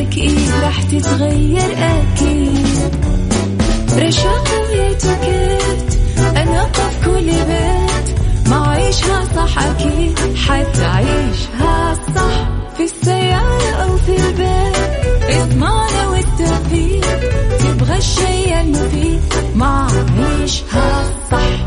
أكيد راح تتغير أكيد. رشاق ويتكت أنا أقف كل بيت، ما عيشها صح أكيد حتعيشها صح، في السيارة أو في البيت اسمعنا والتوفيق، تبغى الشيء المفيد ما عيشها صح.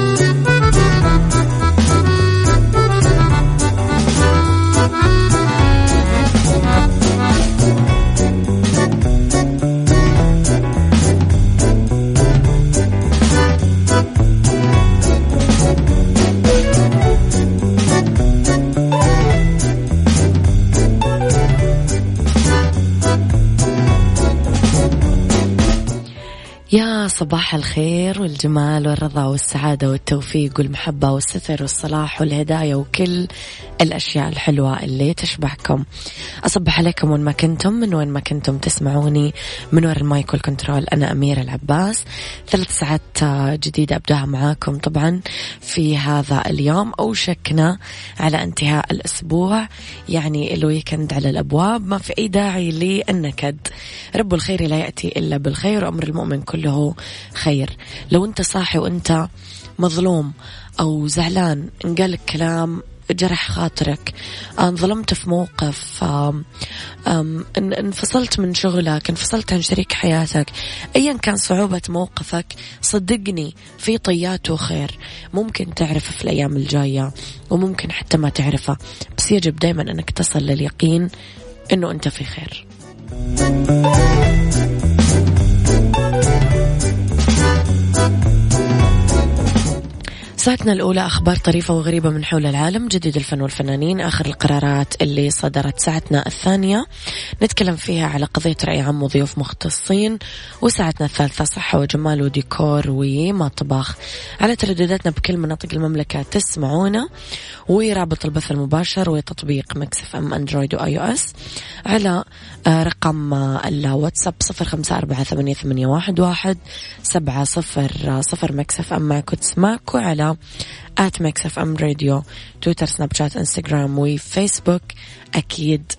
يا صباح الخير والجمال والرضا والسعادة والتوفيق والمحبة والستر والصلاح والهداية وكل الأشياء الحلوة اللي تشبهكم. أصبح عليكم وين ما كنتم، من وين ما كنتم تسمعوني، من وراء المايك والكنترول أنا أميرة العباس. 3 ساعات جديدة أبدأها معاكم طبعا في هذا اليوم، أو شكنا على انتهاء الأسبوع، يعني الويكند على الأبواب، ما في أي داعي للنكد. رب الخير لا يأتي إلا بالخير، وأمر المؤمن كله له خير. لو انت صاحي وانت مظلوم او زعلان، انقالك كلام جرح خاطرك، انظلمت في موقف، انفصلت من شغلك، انفصلت عن شريك حياتك، ايا كان صعوبة موقفك، صدقني في طياته خير. ممكن تعرفه في الايام الجاية وممكن حتى ما تعرفه، بس يجب دايما انك تصل لليقين انه انت في خير. ساعتنا الأولى أخبار طريفة وغريبة من حول العالم، جديد الفن والفنانين، آخر القرارات اللي صدرت. ساعتنا الثانية نتكلم فيها على قضية رأي عام وضيوف مختصين. وساعتنا الثالثة صحة وجمال وديكور ومطبخ. على تردداتنا بكل مناطق المملكة تسمعونا، ورابط البث المباشر وتطبيق ميكس إف إم أندرويد وآي أو إس على رقم الواتساب 0548811700. ميكس إف إم معك وتسمعك، وعلى @ميكس إف إم راديو، تويتر، سناب شات، انستغرام وفيسبوك. أكيد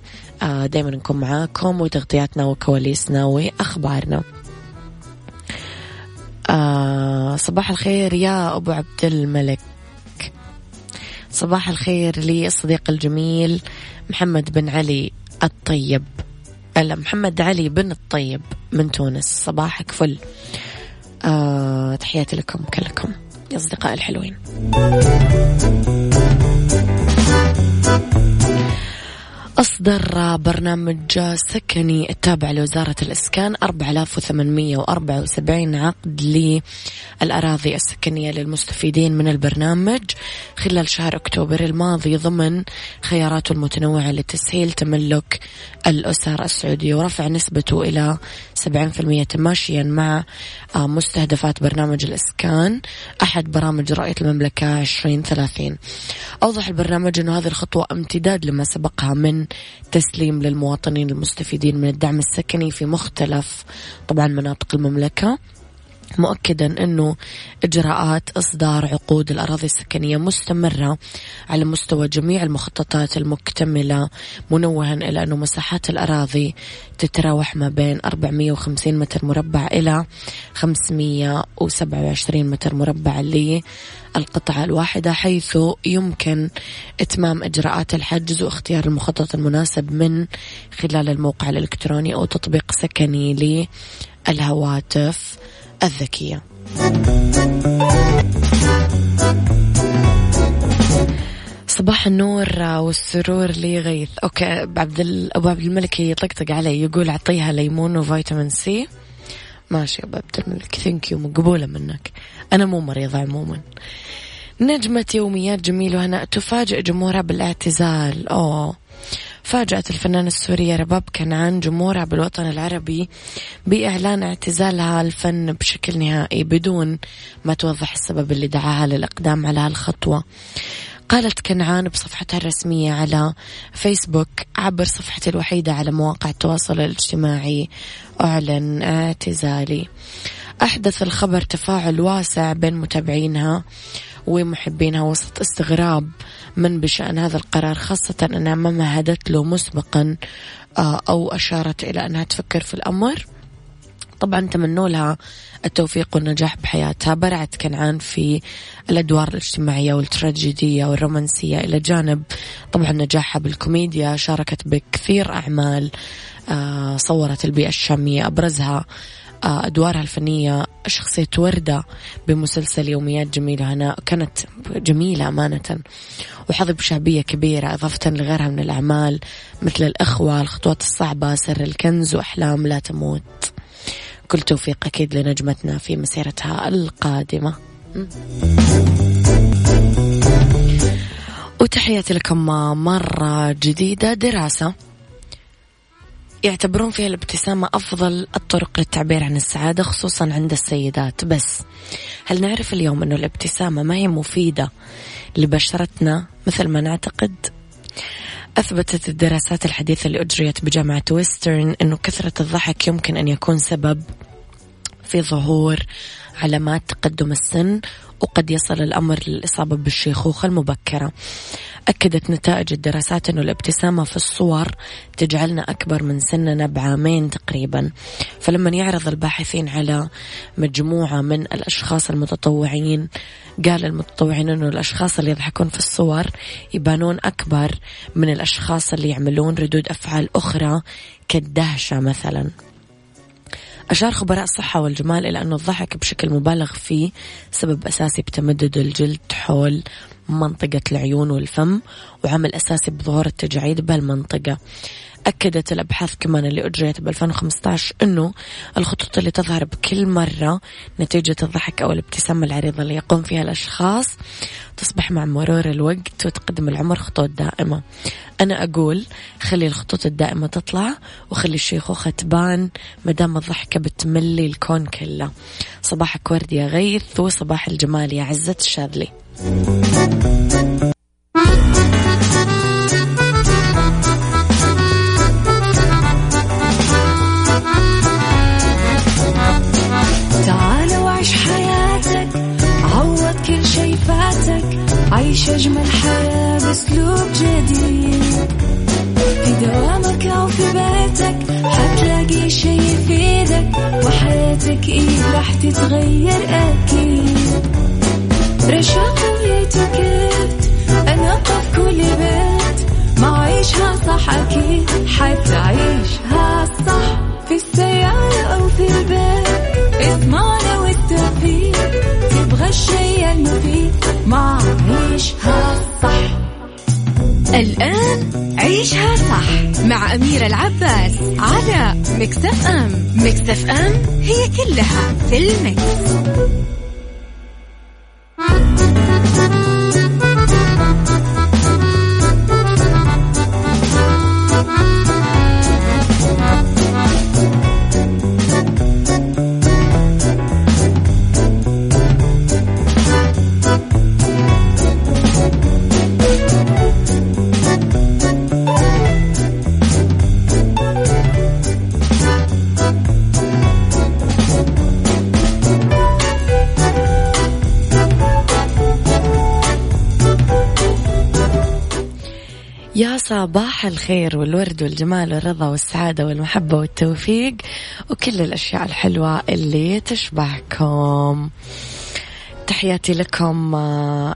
دايما نكون معاكم وتغطياتنا وكواليسنا وأخبارنا. صباح الخير يا أبو عبد الملك، صباح الخير للصديق الجميل محمد بن علي الطيب، محمد علي بن الطيب من تونس. صباحك فل. تحياتي لكم كلكم يا أصدقاء الحلوين. أصدر برنامج سكني التابع لوزارة الإسكان 4874 عقد للأراضي السكنية للمستفيدين من البرنامج خلال شهر أكتوبر الماضي، ضمن خياراته المتنوعة لتسهيل تملك الأسر السعودية، ورفع نسبته إلى 70% تماشيا مع مستهدفات برنامج الإسكان أحد برامج رؤية المملكة 2030. أوضح البرنامج أن هذه الخطوة امتداد لما سبقها من تسليم للمواطنين المستفيدين من الدعم السكني في مختلف طبعا مناطق المملكة، مؤكدا أنه إجراءات إصدار عقود الأراضي السكنية مستمرة على مستوى جميع المخططات المكتملة، منوها إلى أنه مساحات الأراضي تتراوح ما بين 450 متر مربع إلى 527 متر مربع للقطعة الواحدة، حيث يمكن إتمام إجراءات الحجز واختيار المخطط المناسب من خلال الموقع الإلكتروني أو تطبيق سكني للهواتف الذكية. صباح النور والسرور لغيث. أوكي، أبو عبد الملك يطقطق علي يقول أعطيها ليمون وفيتامين سي. ماشي أبو عبد الملك، ثانك يو، مقبولة منك، أنا مو مريضة عموما. نجمة يوميات جميلة وهنا تفاجئ جمهورها بالاعتزال. فاجأت الفنانة السورية رباب كنعان جمهورها بالوطن العربي بإعلان اعتزالها الفن بشكل نهائي بدون ما توضح السبب اللي دعاها للإقدام على هالخطوة. قالت كنعان بصفحتها الرسمية على فيسبوك عبر صفحتي الوحيدة على مواقع التواصل الاجتماعي أعلن اعتزالي. أحدث الخبر تفاعل واسع بين متابعينها ومحبينها وسط استغراب من بشأن هذا القرار، خاصة أنها ما مهدت له مسبقا أو أشارت إلى أنها تفكر في الأمر. طبعا تمنوا لها التوفيق والنجاح بحياتها. برعت كنعان في الأدوار الاجتماعية والتراجيدية والرومانسية إلى جانب طبعا نجاحها بالكوميديا. شاركت بكثير أعمال صورت البيئة الشامية، أبرزها أدوارها الفنية شخصية وردة بمسلسل يوميات جميلة. هنا كانت جميلة أمانة وحظي بشعبية كبيرة، إضافة لغيرها من الأعمال مثل الأخوة، الخطوات الصعبة، سر الكنز، وأحلام لا تموت. كل توفيق أكيد لنجمتنا في مسيرتها القادمة. وتحياتي لكم مرة جديدة. دراسة يعتبرون فيها الابتسامة أفضل الطرق للتعبير عن السعادة، خصوصا عند السيدات. بس هل نعرف اليوم أنه الابتسامة ما هي مفيدة لبشرتنا مثل ما نعتقد؟ أثبتت الدراسات الحديثة اللي أجريت بجامعة ويسترن أنه كثرة الضحك يمكن أن يكون سبب في ظهور علامات تقدم السن، وقد يصل الأمر للإصابة بالشيخوخة المبكرة. أكدت نتائج الدراسات أنه الابتسامة في الصور تجعلنا أكبر من سننا ب2 تقريبا. فلما يعرض الباحثين على مجموعة من الأشخاص المتطوعين، قال المتطوعين أنه الأشخاص اللي يضحكون في الصور يبانون أكبر من الأشخاص اللي يعملون ردود أفعال أخرى كالدهشة مثلا. أشار خبراء الصحة والجمال إلى أن الضحك بشكل مبالغ فيه سبب أساسي بتمدد الجلد حول منطقة العيون والفم، وعمل أساسي بظهور التجاعيد بهالمنطقة. أكدت الأبحاث كمان اللي أجريت ب 2015 أنه الخطوط اللي تظهر بكل مرة نتيجة الضحك أو الابتسامة العريضة اللي يقوم فيها الأشخاص تصبح مع مرور الوقت وتقدم العمر خطوط دائمة. أنا أقول خلي الخطوط الدائمة تطلع وخلي الشيخوخة تبان، مدام الضحكة بتملي الكون كله. صباحك ورد يا غيث، وصباح الجمال يا عزة الشاذلي. عيش أجمل حياة بأسلوب جديد، في دوامك أو في بيتك حتلاقي شي يفيدك، وحياتك إيه راح تتغير أكيد. رشاق ويتكت أنا أقف كل بيت، ما عيشها صح أكيد حتعيشها صح، في السيارة أو في البيت اسمعنا والتوفيق، تبغى الشيء المفيد ما عيشها صح. الآن عيشها صح مع أميرة العباس على ميكس إف إم. ميكس إف إم هي كلها في الميكس. يا صباح الخير والورد والجمال والرضا والسعادة والمحبة والتوفيق وكل الأشياء الحلوة اللي تشبعكم. تحياتي لكم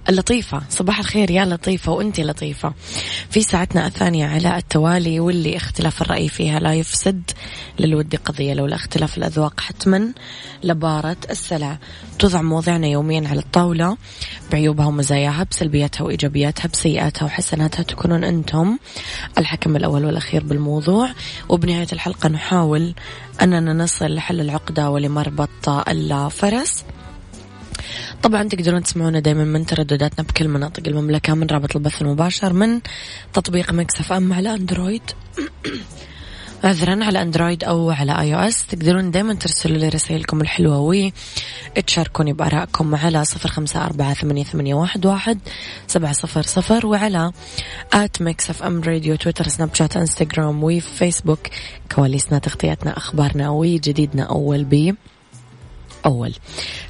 اللطيفة. صباح الخير يا لطيفة، وأنتي لطيفة. في ساعتنا الثانية على التوالي، واللي اختلاف الرأي فيها لا يفسد للود قضية، لولا اختلاف الأذواق حتما لبارة السلع. توضع مواضيعنا يوميا على الطاولة بعيوبها ومزاياها، بسلبياتها وإيجابياتها، بسيئاتها وحسناتها. تكونون أنتم الحكم الأول والأخير بالموضوع، وبنهاية الحلقة نحاول أننا نصل لحل العقدة ولمربط الفرس. طبعا تقدرون تسمعونا دايما من تردداتنا بكل مناطق المملكة من رابط البث المباشر من تطبيق ميكس إف إم على أندرويد عذرا على اندرويد او على اي او اس. تقدرون دائما ترسلوا لي رسائلكم الحلوه وتشاركوني بارائكم على 0548811700 وعلى @mixfm راديو تويتر سناب شات انستغرام وفيسبوك. كواليسنا، تغطياتنا، اخبارنا وجديدنا اول بي اول.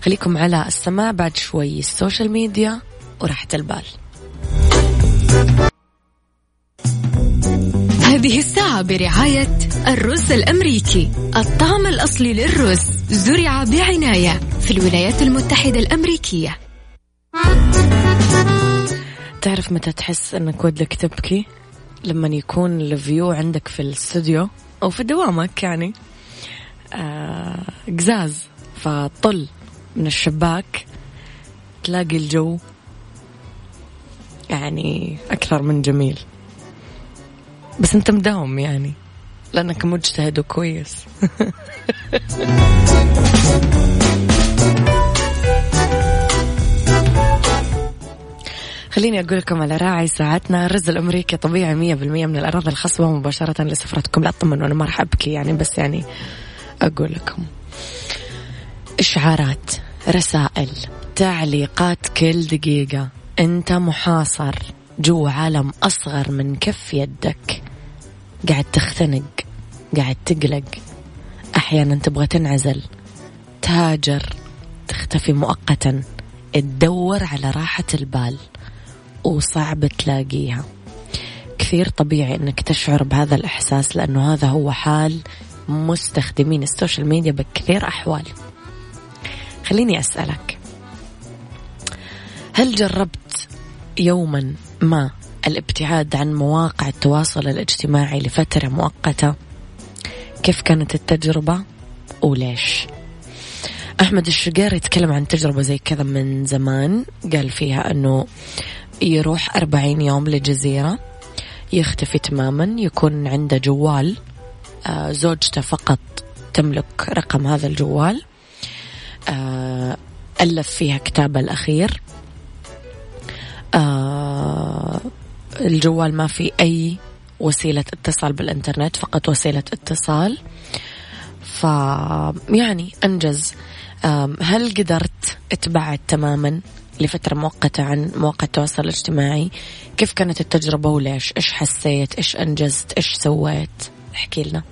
خليكم على السماع، بعد شوي السوشيال ميديا وراحة البال. هذه الساعة برعاية الرز الأمريكي، الطعم الأصلي للرز، زرع بعناية في الولايات المتحدة الأمريكية. تعرف متى تحس أنك ودك تبكي؟ لما يكون الفيو عندك في الاستوديو أو في دوامك، يعني قزاز، فطل من الشباك تلاقي الجو يعني أكثر من جميل، بس أنت مداوم يعني لأنك مجتهد وكويس. خليني أقول لكم على راعي ساعتنا. الرز الأمريكي طبيعي 100% من الأراضي الخصبة مباشرة لسفرتكم. لا تطمن، وأنا ما راح أبكي يعني، بس يعني أقول لكم إشعارات، رسائل، تعليقات كل دقيقة. أنت محاصر جوا عالم أصغر من كف يدك، قاعد تختنق، قاعد تقلق، أحيانا تبغى تنعزل، تهاجر، تختفي مؤقتا، تدور على راحة البال وصعب تلاقيها. كثير طبيعي أنك تشعر بهذا الإحساس، لأنه هذا هو حال مستخدمين السوشيال ميديا بكثير أحوال. خليني أسألك، هل جربت يوما ما الابتعاد عن مواقع التواصل الاجتماعي لفترة مؤقتة؟ كيف كانت التجربة وليش؟ أحمد الشقير يتكلم عن تجربة زي كذا من زمان، قال فيها أنه يروح 40 يوم لجزيرة، يختفي تماما، يكون عنده جوال، زوجته فقط تملك رقم هذا الجوال، ألف فيها كتابه الأخير، الجوال ما في أي وسيلة اتصال بالإنترنت، فقط وسيلة اتصال. فيعني أنجز. هل قدرت اتبعت تماما لفترة مؤقتة عن مواقع التواصل الاجتماعي؟ كيف كانت التجربة وليش؟ إيش حسيت؟ إيش أنجزت؟ إيش سويت؟ احكي لنا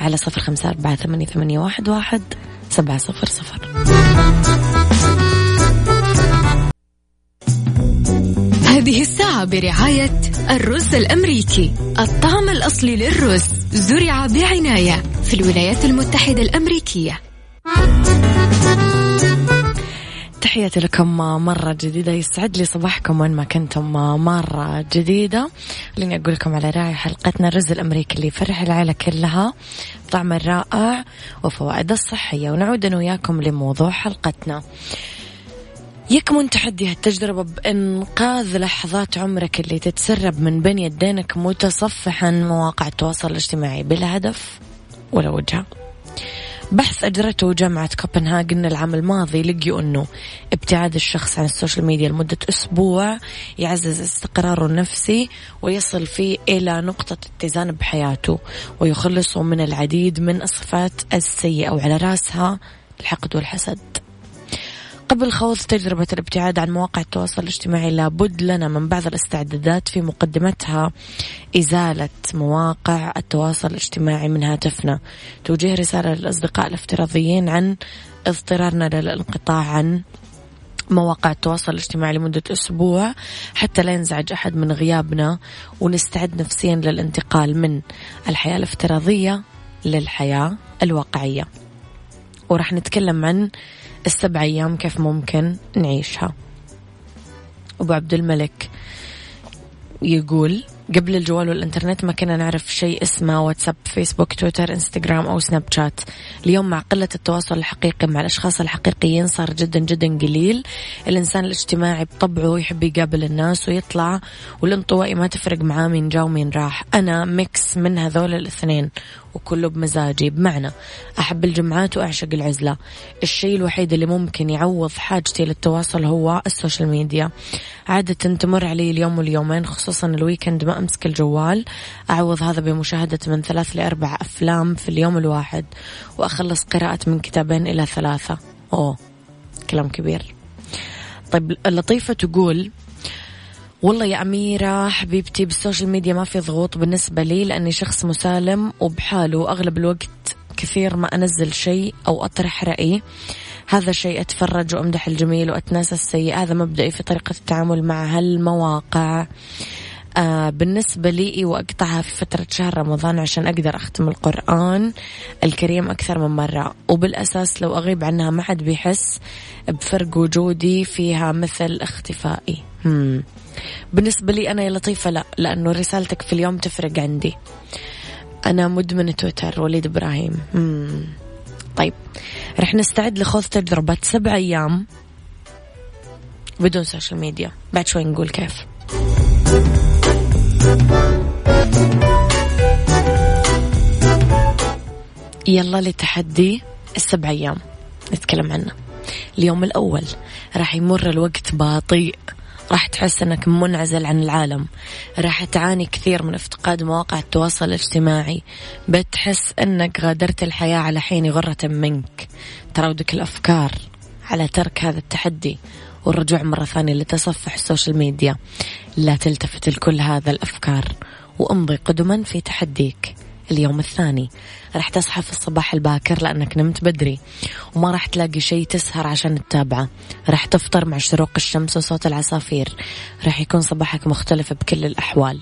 على 0548811700. هذه الساعة برعاية الرز الأمريكي، الطعم الأصلي للرز، زرع بعناية في الولايات المتحدة الأمريكية. تحياتي لكم مرة جديدة، يسعد لي صباحكم وين ما كنتم مرة جديدة. خليني أقول لكم على راعي حلقتنا، الرز الأمريكي اللي يفرح العائلة كلها، طعم الرائع وفوائده الصحية. ونعود أنا وياكم لموضوع حلقتنا. يكمن تحدي هالتجربة بإنقاذ لحظات عمرك اللي تتسرب من بين يدينك متصفحا مواقع التواصل الاجتماعي بلا هدف ولا وجهة. بحث أجرته جامعة كوبنهاغن العام الماضي لقيوا أنه ابتعاد الشخص عن السوشيال ميديا لمدة أسبوع يعزز استقراره النفسي ويصل فيه إلى نقطة اتزان بحياته، ويخلصه من العديد من الصفات السيئة، وعلى رأسها الحقد والحسد. قبل خوض تجربة الابتعاد عن مواقع التواصل الاجتماعي لابد لنا من بعض الاستعدادات، في مقدمتها إزالة مواقع التواصل الاجتماعي من هاتفنا، توجيه رسالة للأصدقاء الافتراضيين عن اضطرارنا للانقطاع عن مواقع التواصل الاجتماعي لمدة أسبوع حتى لا ينزعج أحد من غيابنا، ونستعد نفسيا للانتقال من الحياة الافتراضية للحياة الواقعية. ورح نتكلم عن 7 أيام كيف ممكن نعيشها. أبو عبد الملك يقول قبل الجوال والإنترنت ما كنا نعرف شيء اسمه واتساب، فيسبوك، تويتر، إنستغرام أو سناب شات. اليوم مع قلة التواصل الحقيقي مع الأشخاص الحقيقيين صار جدا جدا قليل. الإنسان الاجتماعي بطبعه يحب يقابل الناس ويطلع، والانطوائي ما تفرق معاه مين جا ومين راح. أنا ميكس من هذول الاثنين وكله بمزاجي، بمعنى أحب الجمعات وأعشق العزلة. الشيء الوحيد اللي ممكن يعوض حاجتي للتواصل هو السوشيال ميديا. عادة تمر علي اليوم واليومين، خصوصا الويكند ما ما أمسك الجوال، أعوض هذا بمشاهدة من 3 ل4 أفلام في اليوم الواحد، وأخلص قراءة من 2 إلى 3. أوه كلام كبير. طيب لطيفة تقول والله يا أميرة حبيبتي بالسوشيال ميديا ما في ضغوط بالنسبة لي، لأني شخص مسالم وبحاله، وأغلب الوقت كثير ما أنزل شيء أو أطرح رأيي، هذا شيء أتفرج وأمدح الجميل وأتناسى السيء، هذا مبدئي في طريقة التعامل مع هالمواقع. بالنسبة لي وأقطعها في فترة شهر رمضان عشان أقدر أختم القرآن الكريم أكثر من مرة، وبالأساس لو أغيب عنها ما حد بيحس بفرق وجودي فيها مثل اختفائي. بالنسبة لي أنا يا لطيفة لا، لأنه رسالتك في اليوم تفرق عندي. أنا مدمنة تويتر وليد إبراهيم. طيب رح نستعد لخوض تجربة 7 أيام بدون سوشيال ميديا، بعد شوي نقول كيف. يلا لتحدي 7 أيام نتكلم عنه. اليوم الأول راح يمر الوقت بطيء، راح تحس أنك منعزل عن العالم، راح تعاني كثير من افتقاد مواقع التواصل الاجتماعي، بتحس أنك غادرت الحياة على حين غرة منك. تراودك الأفكار على ترك هذا التحدي والرجوع مرة ثانية لتصفح السوشيال ميديا. لا تلتفت لكل هذا الأفكار وامضي قدما في تحديك. اليوم الثاني راح تصحى في الصباح الباكر لأنك نمت بدري، وما راح تلاقي شيء تسهر عشان تتابعه، راح تفطر مع شروق الشمس وصوت العصافير، راح يكون صباحك مختلف بكل الأحوال،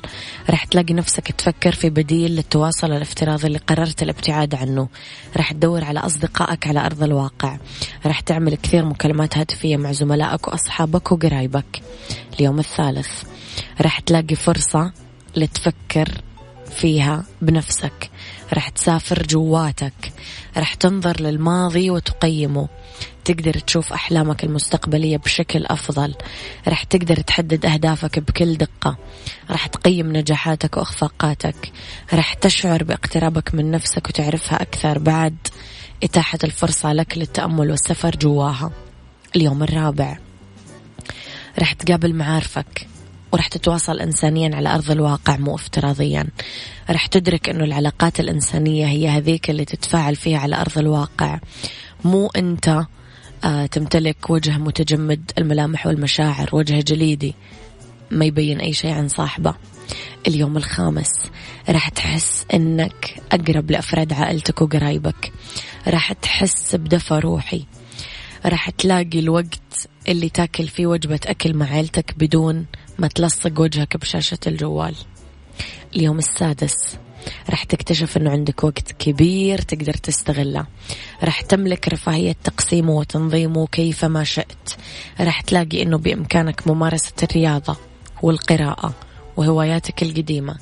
راح تلاقي نفسك تفكر في بديل للتواصل الافتراضي اللي قررت الابتعاد عنه، راح تدور على أصدقائك على أرض الواقع، راح تعمل كثير مكالمات هاتفية مع زملائك وأصحابك وقرايبك. اليوم الثالث راح تلاقي فرصة لتفكر فيها بنفسك، رح تسافر جواتك، رح تنظر للماضي وتقيمه، تقدر تشوف أحلامك المستقبلية بشكل أفضل، رح تقدر تحدد أهدافك بكل دقة، رح تقيم نجاحاتك وإخفاقاتك، رح تشعر باقترابك من نفسك وتعرفها أكثر بعد إتاحة الفرصة لك للتأمل والسفر جواها. اليوم الرابع رح تقابل معارفك ورح تتواصل إنسانيا على أرض الواقع مو افتراضيا، رح تدرك أنه العلاقات الإنسانية هي هذيك اللي تتفاعل فيها على أرض الواقع، مو أنت تمتلك وجه متجمد الملامح والمشاعر، وجه جليدي ما يبين أي شيء عن صاحبه. اليوم الخامس راح تحس أنك أقرب لأفراد عائلتك وقرايبك، راح تحس بدفى روحي، راح تلاقي الوقت اللي تاكل فيه وجبة أكل مع عائلتك بدون ما تلصق وجهك بشاشة الجوال. اليوم السادس راح تكتشف أنه عندك وقت كبير تقدر تستغله، راح تملك رفاهية تقسيمه وتنظيمه كيفما شئت، راح تلاقي أنه بإمكانك ممارسة الرياضة والقراءة وهواياتك القديمة،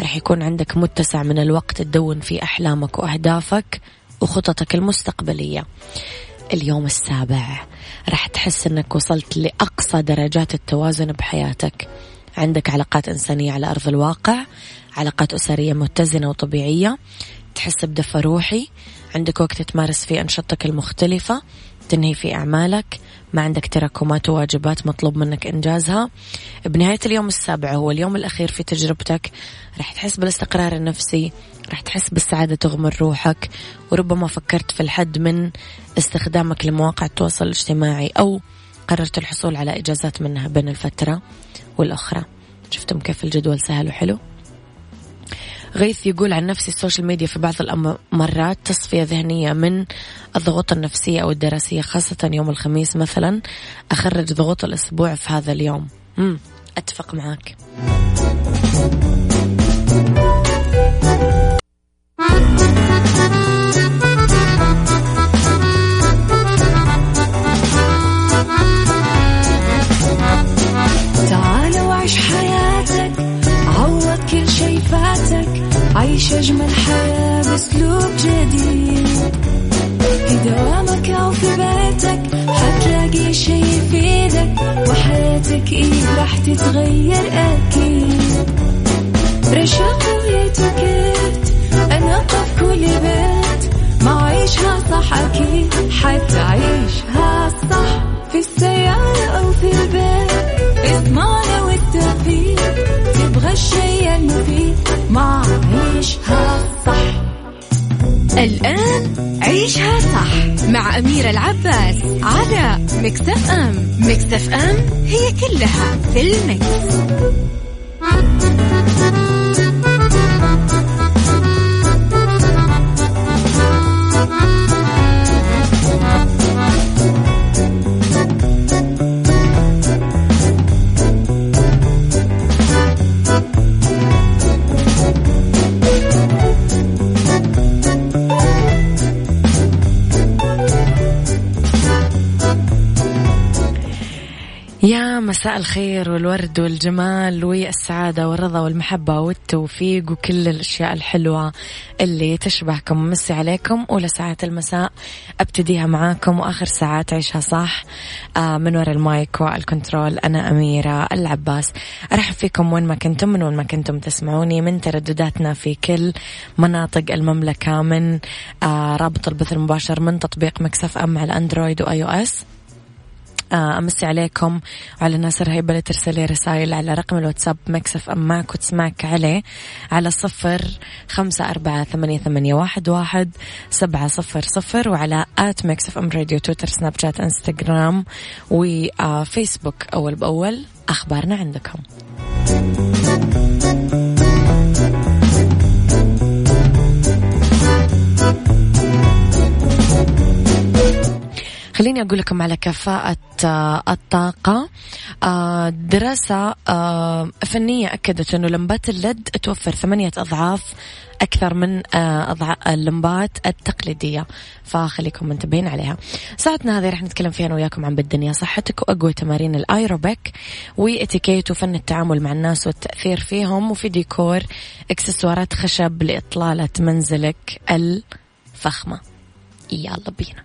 راح يكون عندك متسع من الوقت تدون فيه أحلامك وأهدافك وخططك المستقبلية. اليوم السابع راح تحس أنك وصلت لأقصى درجات التوازن بحياتك، عندك علاقات إنسانية على أرض الواقع، علاقات أسرية متزنة وطبيعية، تحس بدفى روحي، عندك وقت تمارس فيه أنشطتك المختلفة، تنهي في أعمالك، ما عندك تراكمات وواجبات مطلوب منك إنجازها. بنهاية اليوم السابع هو اليوم الأخير في تجربتك، راح تحس بالاستقرار النفسي، راح تحس بالسعادة تغمر روحك، وربما فكرت في الحد من استخدامك لمواقع التواصل الاجتماعي أو قررت الحصول على إجازات منها بين الفترة والأخرى. شفتم كيف الجدول سهل وحلو؟ غيث يقول عن نفسي السوشيال ميديا في بعض المرات تصفية ذهنية من الضغوط النفسية أو الدراسية، خاصة يوم الخميس مثلا أخرج ضغوط الأسبوع في هذا اليوم. أتفق معاك. عيش أجمل حياة بأسلوب جديد، في دوامك أو في بيتك حتلاقي شي يفيدك، وحياتك إيه راح تتغير أكيد. رشاق ويتوكيت أنا قف كل بيت، ما عيشها صح أكيد حتعيشها صح، في السيارة أو في البيت اسمعنا والتوفيق، تبغى الشي الآن عيشها صح مع أميرة العباس على ميكس إف إم. ميكس إف إم هي كلها في الميكس. يا مساء الخير والورد والجمال والسعادة والرضا والمحبة والتوفيق وكل الأشياء الحلوة اللي تشبهكم. ومسي عليكم أولى ساعات المساء أبتديها معاكم وآخر ساعات عيشها صح من وراء المايك والكنترول. أنا أميرة العباس أرحب فيكم وين ما كنتم من وين ما كنتم تسمعوني من تردداتنا في كل مناطق المملكة من رابط البث المباشر من تطبيق ميكس إف إم على أندرويد وآي أو إس. أمسي عليكم وعلى الناس رهيبة اللي ترسلي رسائل على رقم الواتساب ميكس إف إم معك وتسمعك عليه على 0548811700 وعلى آت ميكس إف إم راديو تويتر سناب شات إنستغرام وفيسبوك. أول بأول أخبارنا عندكم. خليني أقول لكم على كفاءة الطاقة. دراسة فنية أكدت أنه لمبات اللد توفر 8 أضعاف أكثر من اللمبات التقليدية، فخليكم منتبهين عليها. ساعتنا هذه رح نتكلم فيها أنا وياكم عن بالدنيا صحتك وأقوى تمارين الآيروبيك وإتيكيت وفن التعامل مع الناس والتأثير فيهم، وفي ديكور إكسسوارات خشب لإطلالة منزلك الفخمة. يلا بينا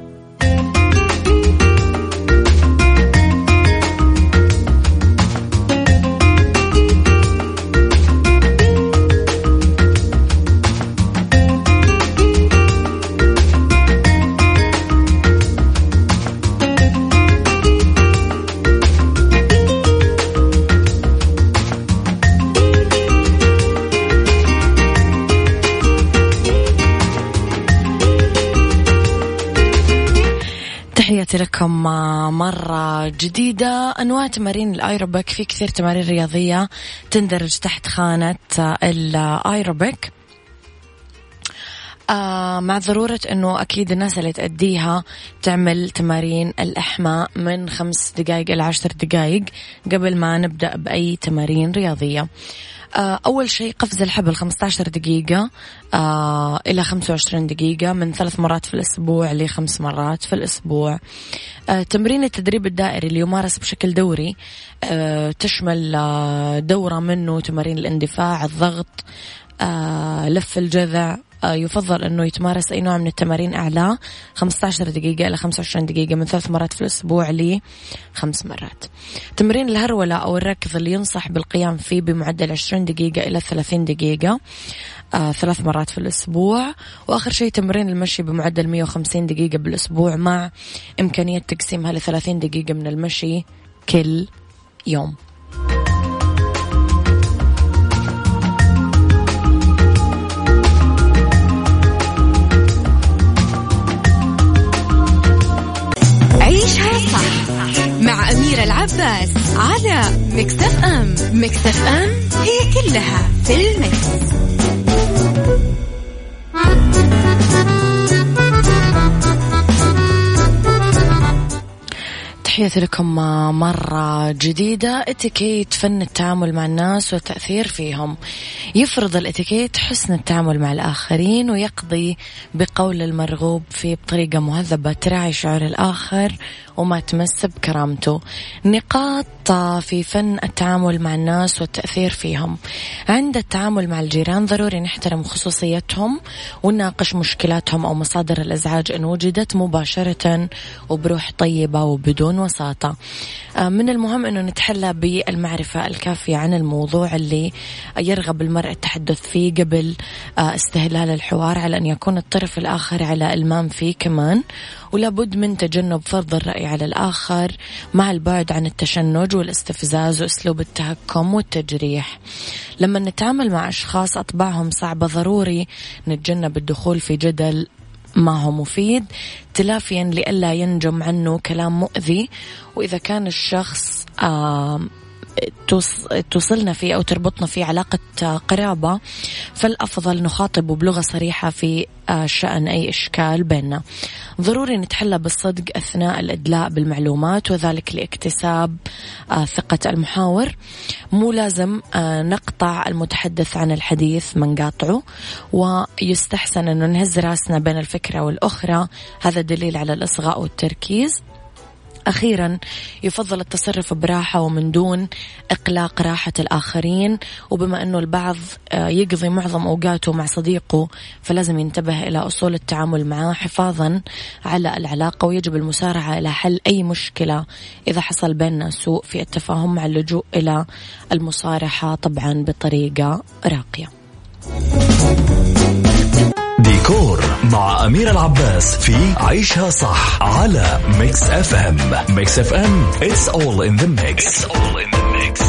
تحياتي لكم مرة جديدة. أنواع تمارين الآيروبيك، في كثير تمارين رياضية تندرج تحت خانة الآيروبيك مع ضرورة أنه أكيد الناس اللي تأديها تعمل تمارين الإحماء من 5 دقائق إلى 10 دقائق قبل ما نبدأ بأي تمارين رياضية. أول شيء قفز الحبل 15 دقيقة إلى 25 دقيقة من 3 مرات في الأسبوع ل5 مرات في الأسبوع. تمرين التدريب الدائري اللي يمارس بشكل دوري تشمل دورة منه تمارين الاندفاع، الضغط، لف الجذع. يفضل أنه يتمارس أي نوع من التمارين أعلى 15 دقيقة إلى 25 دقيقة من 3 مرات في الأسبوع ل5 مرات. تمرين الهرولة أو الركض اللي ينصح بالقيام فيه بمعدل 20 دقيقة إلى 30 دقيقة 3 مرات في الأسبوع. وآخر شيء تمرين المشي بمعدل 150 دقيقة بالأسبوع مع إمكانية تقسيمها ل30 دقيقة من المشي كل يوم. مع أميرة العباس على ميكس إف إم. ميكس إف إم هي كلها في الميكس. تحياتي لكم مرة جديدة. اتيكيت فن التعامل مع الناس والتأثير فيهم. يفرض الاتيكيت حسن التعامل مع الآخرين ويقضي بقول المرغوب فيه بطريقة مهذبة تراعي شعور الآخر وما تمس بكرامته. نقاط في فن التعامل مع الناس والتأثير فيهم: عند التعامل مع الجيران ضروري نحترم خصوصيتهم ونناقش مشكلاتهم أو مصادر الإزعاج إن وجدت مباشرة وبروح طيبة وبدون ببساطة. من المهم أنه نتحلى بالمعرفة الكافية عن الموضوع اللي يرغب المرء التحدث فيه قبل استهلال الحوار، على أن يكون الطرف الآخر على المام فيه كمان، ولابد من تجنب فرض الرأي على الآخر مع البعد عن التشنج والاستفزاز وأسلوب التهكم والتجريح. لما نتعامل مع أشخاص أطباعهم صعبة ضروري نتجنب الدخول في جدل ما هو مفيد، تلافيا لألا ينجم عنه كلام مؤذي. وإذا كان الشخص توصلنا فيه أو تربطنا فيه علاقة قرابة فالأفضل نخاطبه بلغة صريحة في شأن أي إشكال بيننا. ضروري نتحلى بالصدق أثناء الإدلاء بالمعلومات، وذلك لاكتساب ثقة المحاور. مو لازم نقطع المتحدث عن الحديث ما نقاطعه، ويستحسن أنه نهز راسنا بين الفكرة والأخرى، هذا دليل على الإصغاء والتركيز. أخيرا يفضل التصرف براحة ومن دون إقلاق راحة الآخرين، وبما أنه البعض يقضي معظم أوقاته مع صديقه فلازم ينتبه إلى أصول التعامل معه حفاظا على العلاقة، ويجب المسارعة إلى حل أي مشكلة إذا حصل بيننا سوء في التفاهم، مع اللجوء إلى المصارحة طبعا بطريقة راقية. ديكور مع أميرة العباس في عيشها صح على ميكس إف إم. ميكس إف إم It's all in the mix. It's all in the mix.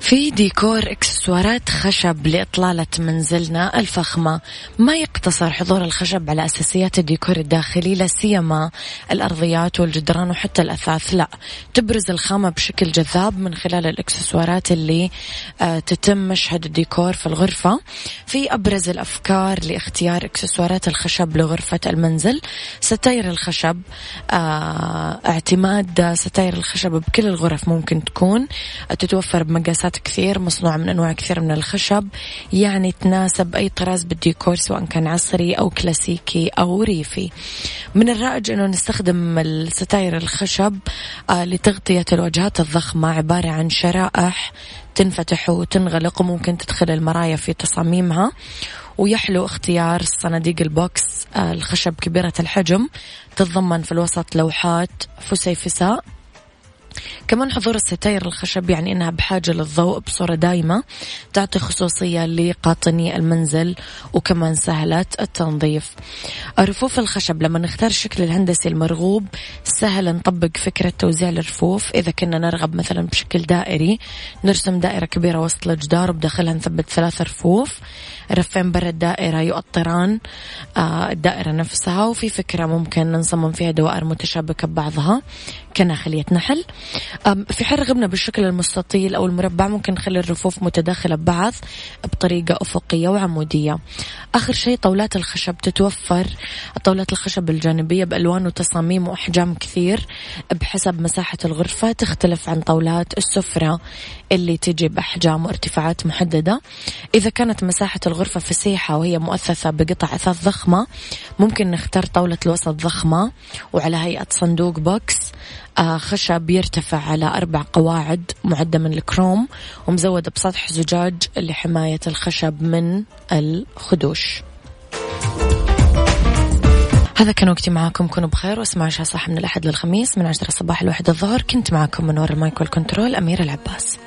في ديكور اكسسوارات خشب لإطلالة منزلنا الفخمة. ما يقتصر حضور الخشب على أساسيات الديكور الداخلي، لا سيما الأرضيات والجدران وحتى الأثاث، لا تبرز الخامة بشكل جذاب من خلال الإكسسوارات اللي تتم مشهد الديكور في الغرفة. في أبرز الأفكار لاختيار إكسسوارات الخشب لغرفة المنزل: ستاير الخشب، اعتماد ستاير الخشب بكل الغرف ممكن تكون، تتوفر بمقاسات كثير، مصنوعة من أنواع كثير من الخشب، يعني تناسب أي طراز بالديكور سواء كان عصري أو كلاسيكي أو ريفي. من الرائج أنه نستخدم الستاير الخشب لتغطية الواجهات الضخمة، عبارة عن شرائح تنفتح وتنغلق وممكن تدخل المرايا في تصاميمها. ويحلو اختيار صناديق البوكس الخشب كبيرة الحجم، تتضمن في الوسط لوحات فسيفساء. كمان حضور الستاير الخشب يعني إنها بحاجة للضوء بصورة دائمة، تعطي خصوصية لقاطني المنزل وكمان سهلة التنظيف. رفوف الخشب، لما نختار الشكل الهندسي المرغوب سهل نطبق فكرة توزيع الرفوف. إذا كنا نرغب مثلا بشكل دائري نرسم دائرة كبيرة وسط الجدار وبداخلها نثبت 3 رفوف، رفين برا الدائرة يؤطران الدائرة نفسها. وفي فكرة ممكن نصمم فيها دوائر متشابكة ببعضها كناخلية نحل. في حال رغبنا بالشكل المستطيل أو المربع ممكن نخلي الرفوف متداخلة ببعض بطريقة أفقية وعمودية. آخر شيء طاولات الخشب، تتوفر طاولات الخشب الجانبية بألوان وتصاميم وأحجام كثير بحسب مساحة الغرفة، تختلف عن طاولات السفرة اللي تجي بأحجام وارتفاعات محددة. إذا كانت مساحة الغرفة فسيحة وهي مؤثثة بقطع أثاث ضخمة ممكن نختار طاولة الوسط ضخمة وعلى هيئة صندوق بوكس خشب يرتفع على 4 قواعد، معدة من الكروم ومزودة بسطح زجاج لحماية الخشب من الخدوش. هذا كان وقتي معاكم، كونوا بخير واسمعوا عيشها صح من الأحد للخميس من 10 صباح ل1 الظهر. كنت معاكم من وراء المايك والكنترول أميرة العباس.